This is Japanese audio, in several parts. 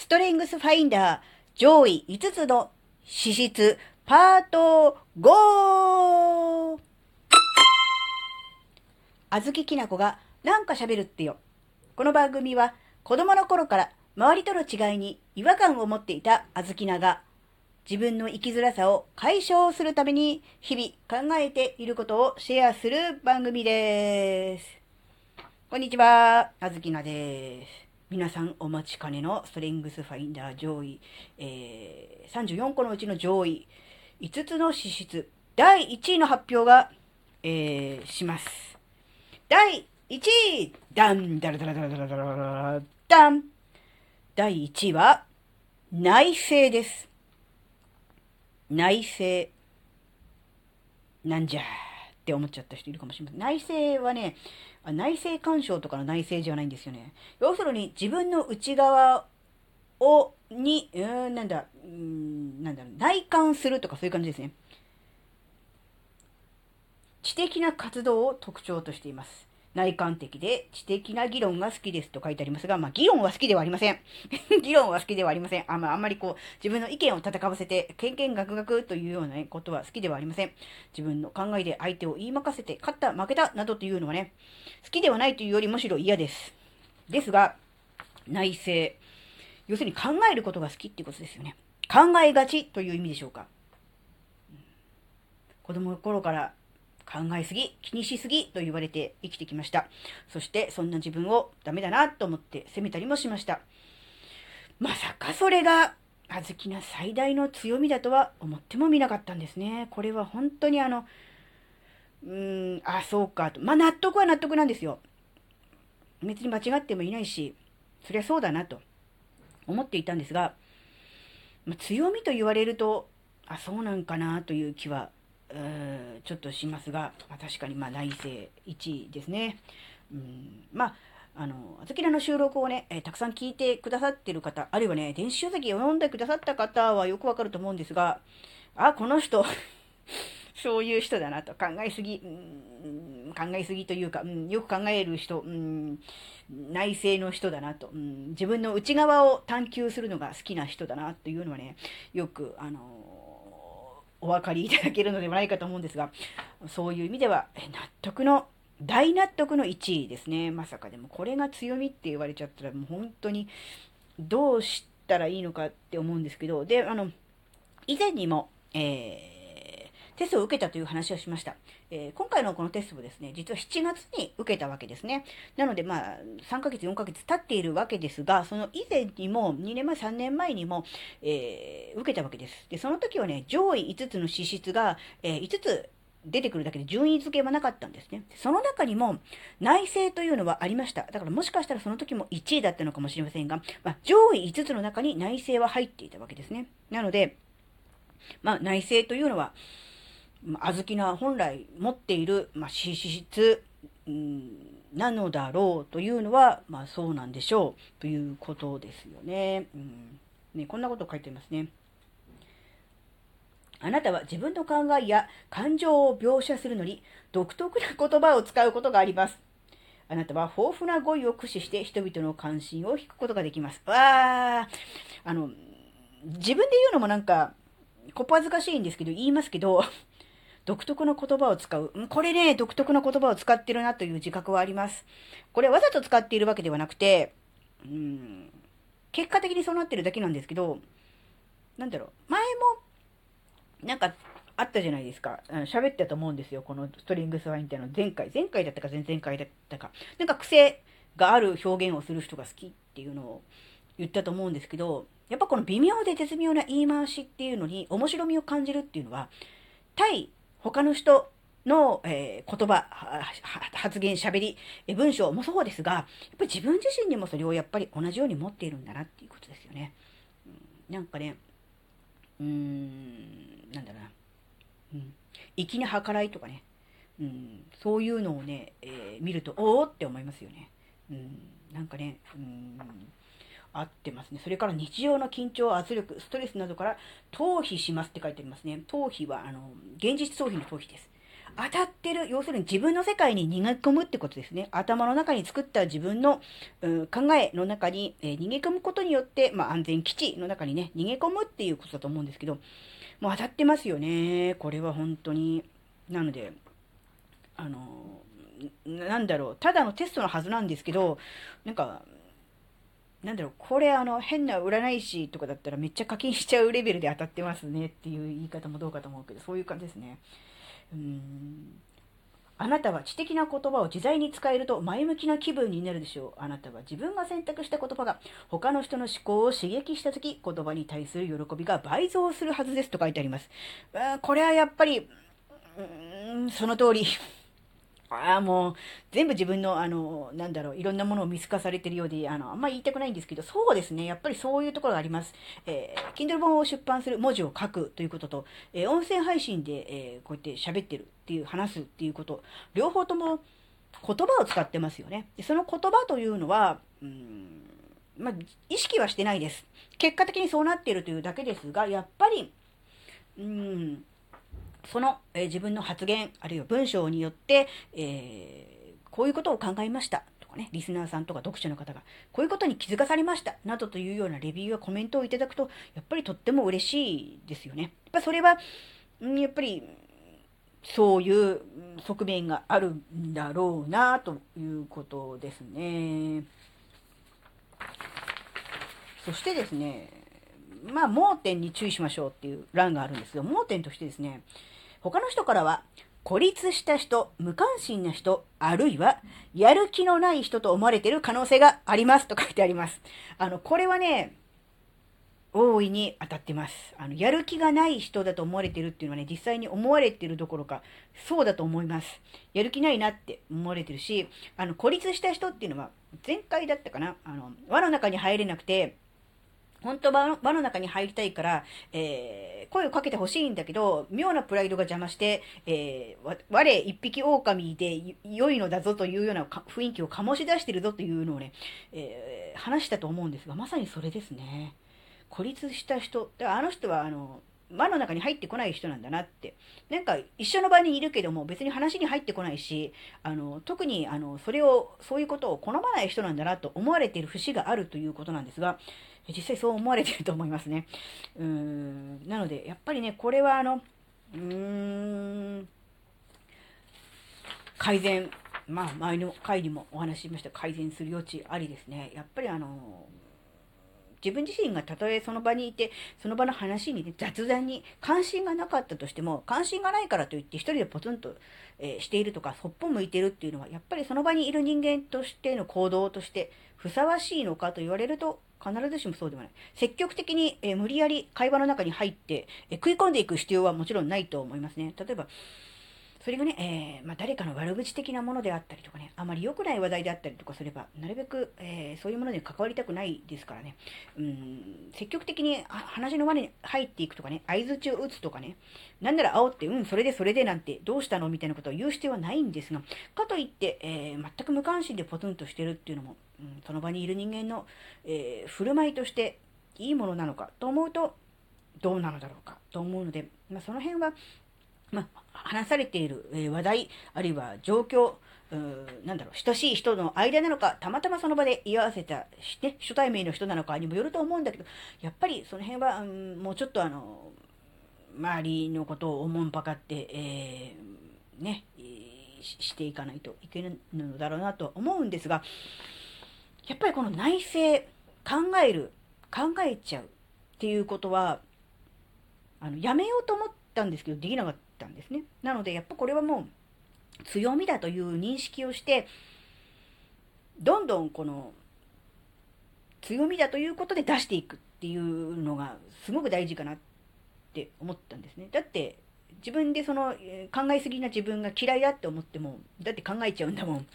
ストレングスファインダー上位5つの資質パート 5! あずききなこがなんか喋るってよ。この番組は子供の頃から周りとの違いに違和感を持っていたあずきなが自分の生きづらさを解消するために日々考えていることをシェアする番組です。こんにちは、あずきなです。皆さんお待ちかねのストレングスファインダー上位、34個のうちの上位5つの資質第1位の発表が、します。第1位ダンダラダラダラダラダラダン。第1位は内省です。内省なんじゃって思っちゃった人いるかもしれません。内省はね、内省干渉とかの内省じゃないんですよね。要するに自分の内側をに内観するとかそういう感じですね。知的な活動を特徴としています。内観的で知的な議論が好きですと書いてありますが、議論は好きではありません。議論は好きではありません。あんまり自分の意見を戦わせて、けんけんがくがくというようなことは好きではありません。自分の考えで相手を言いまかせて、勝った、負けた、などというのはね、好きではないというよりむしろ嫌です。ですが、内省。要するに考えることが好きっていうことですよね。考えがちという意味でしょうか。子供の頃から、考えすぎ、気にしすぎと言われて生きてきました。そしてそんな自分をダメだなと思って責めたりもしました。まさかそれがあずきな最大の強みだとは思ってもみなかったんですね。これは本当にそうかと。納得は納得なんですよ。別に間違ってもいないし、そりゃそうだなと思っていたんですが、強みと言われると、そうなんかなという気はちょっとしますが、確かに内省1位ですね。あずきらの収録をね、たくさん聞いてくださってる方、あるいはね、電子書籍を読んでくださった方はよくわかると思うんですが、この人そういう人だなと、考えすぎというか、よく考える人、内省の人だなと、自分の内側を探求するのが好きな人だなというのはね、よくお分かりいただけるのではないかと思うんですが、そういう意味では大納得の1位ですね。まさかでもこれが強みって言われちゃったら、もう本当にどうしたらいいのかって思うんですけど、で、以前にも、テストを受けたという話をしました。今回のこのテストをですね、実は7月に受けたわけですね。なので3ヶ月、4ヶ月経っているわけですが、その以前にも2年前、3年前にも、受けたわけです。で、その時はね、上位5つの資質が、5つ出てくるだけで順位付けはなかったんですね。その中にも内省というのはありました。だからもしかしたらその時も1位だったのかもしれませんが、上位5つの中に内省は入っていたわけですね。なので、内省というのは、あずきな本来持っている、資質、なのだろうというのは、そうなんでしょうということですよね。こんなことを書いていますね。あなたは自分の考えや感情を描写するのに独特な言葉を使うことがあります。あなたは豊富な語彙を駆使して人々の関心を引くことができます。自分で言うのもここ恥ずかしいんですけど言いますけど、独特の言葉を使う。これね、独特の言葉を使ってるなという自覚はあります。これわざと使っているわけではなくて、結果的にそうなってるだけなんですけど、前もあったじゃないですか。喋ったと思うんですよ。このストリングスファインダーの前回だったか前々回だったか。癖がある表現をする人が好きっていうのを言ったと思うんですけど、やっぱこの微妙で絶妙な言い回しっていうのに面白みを感じるっていうのは、対他の人の、言葉、発言、喋り、文章もそうですが、やっぱり自分自身にもそれをやっぱり同じように持っているんだなっていうことですよね。粋な計らいとかね、そういうのをね、見るとおーって思いますよね。合ってますね。それから日常の緊張、圧力、ストレスなどから逃避しますって書いてありますね。逃避は現実逃避の逃避です。当たってる、要するに自分の世界に逃げ込むってことですね。頭の中に作った自分の考えの中に、逃げ込むことによって、安全基地の中にね、逃げ込むっていうことだと思うんですけど、もう当たってますよね。これは本当に。なので、ただのテストのはずなんですけど、これ変な占い師とかだったらめっちゃ課金しちゃうレベルで当たってますねっていう言い方もどうかと思うけど、そういう感じですね。あなたは知的な言葉を自在に使えると前向きな気分になるでしょう。あなたは自分が選択した言葉が他の人の思考を刺激したとき、言葉に対する喜びが倍増するはずですと書いてあります。これはやっぱり、その通り。もう全部自分のいろんなものを見透かされてるようであんまり言いたくないんですけど、そうですね、やっぱりそういうところがあります。Kindle 本を出版する、文字を書くということと、音声配信で、こうやって喋ってるっていう、話すっていうこと、両方とも言葉を使ってますよね。でその言葉というのは、意識はしてないです。結果的にそうなっているというだけですが、やっぱりその、自分の発言あるいは文章によって、こういうことを考えましたとかね、リスナーさんとか読者の方がこういうことに気づかされましたなどというようなレビューやコメントをいただくとやっぱりとっても嬉しいですよね。やっぱそれはやっぱりそういう側面があるんだろうなということですね。そしてですね、盲点に注意しましょうっていう欄があるんですけど、盲点としてですね、他の人からは孤立した人、無関心な人、あるいはやる気のない人と思われている可能性がありますと書いてあります。これはね、大いに当たってます。やる気がない人だと思われているっていうのはね、実際に思われているどころかそうだと思います。やる気ないなって思われてるし、孤立した人っていうのは前回だったかな、輪の中に入れなくて、本当は輪の中に入りたいから、声をかけてほしいんだけど、妙なプライドが邪魔して、我一匹狼で良いのだぞというような雰囲気を醸し出してるぞというのをね、話したと思うんですが、まさにそれですね。孤立した人、の人は輪の中に入ってこない人なんだなって。一緒の場にいるけども、別に話に入ってこないし、特にそういうことを好まない人なんだなと思われている節があるということなんですが、実際そう思われていると思いますね。なので、やっぱりね、これは改善、前の回にもお話ししました、改善する余地ありですね。やっぱり自分自身がたとえその場にいて、その場の話に、雑談に関心がなかったとしても、関心がないからといって一人でポツンと、しているとか、そっぽ向いてるっていうのは、やっぱりその場にいる人間としての行動としてふさわしいのかと言われると、必ずしもそうではない。積極的に、無理やり会話の中に入って、食い込んでいく必要はもちろんないと思いますね。例えば、それがね、誰かの悪口的なものであったりとかね、あまり良くない話題であったりとかすれば、なるべく、そういうものに関わりたくないですからね、積極的に話の輪に入っていくとかね、相づちを打つとかね、なんなら煽って、それでなんて、どうしたのみたいなことを言う必要はないんですが、かといって、全く無関心でポツンとしてるっていうのも、その場にいる人間の、振る舞いとしていいものなのかと思うと、どうなのだろうかと思うので、その辺は、話されている話題、あるいは状況、親しい人の間なのか、たまたまその場で居合わせた、初対面の人なのかにもよると思うんだけど、やっぱりその辺は、もうちょっと周りのことをおもんぱかって、していかないといけないのだろうなと思うんですが、やっぱりこの内省、考えちゃうっていうことは、やめようと思ったんですけど、できなかった。なのでやっぱこれはもう強みだという認識をして、どんどんこの強みだということで出していくっていうのがすごく大事かなって思ったんですね。だって自分で考えすぎな自分が嫌いだって思っても、だって考えちゃうんだもん。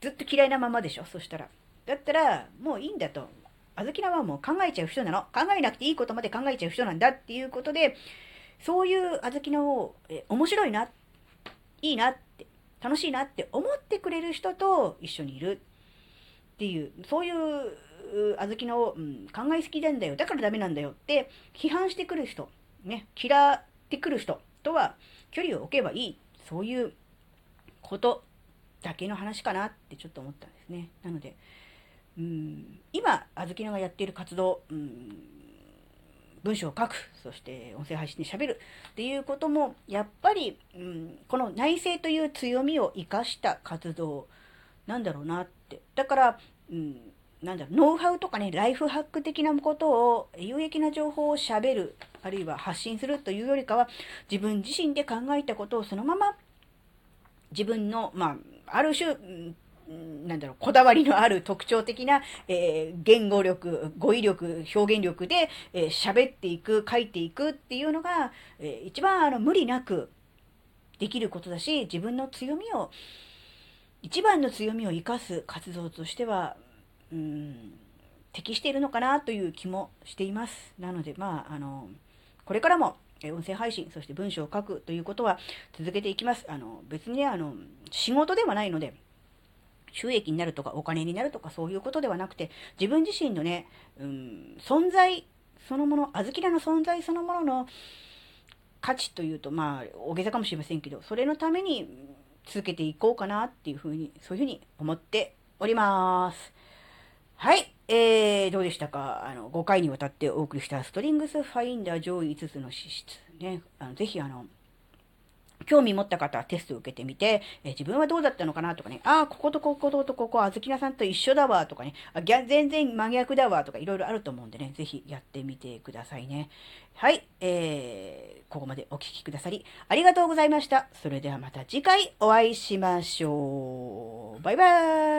ずっと嫌いなままでしょ。そしたらだったらもういいんだと、あずきなはもう考えちゃう人なの、考えなくていいことまで考えちゃう人なんだっていうことで、そういうあずきなを面白いな、いいなって、楽しいなって思ってくれる人と一緒にいるっていう、そういうあずきなを、考えすぎなんだよ、だからダメなんだよって批判してくる人、嫌ってくる人とは距離を置けばいい。そういうことだけの話かなってちょっと思ったんですね。なので今あずきのがやっている活動、文章を書く、そして音声配信で喋るっていうこともやっぱり、この内省という強みを生かした活動なんだろうなって。だから、ノウハウとかね、ライフハック的なことを、有益な情報を喋る、あるいは発信するというよりかは、自分自身で考えたことをそのまま自分の、ある種、こだわりのある特徴的な、言語力、語彙力、表現力で喋っていく、書いていくっていうのが、一番無理なくできることだし、自分の強みを、一番の強みを生かす活動としては、適しているのかなという気もしています。なので、これからも音声配信、そして文章を書くということは続けていきます。別にね、仕事ではないので、収益になるとかお金になるとかそういうことではなくて、自分自身のね、存在そのもの、あずきらの存在そのものの価値というと、大げさかもしれませんけど、それのために続けていこうかなっていうふうに、そういうふうに思っております。はい、どうでしたか。5回にわたってお送りしたストリングスファインダー上位5つの資質ね、ぜひ興味持った方はテストを受けてみて、自分はどうだったのかなとかね、こことこことここ、あずきなさんと一緒だわとかね、全然真逆だわとかいろいろあると思うんでね、ぜひやってみてくださいね。はい、ここまでお聞きくださりありがとうございました。それではまた次回お会いしましょう。バイバーイ。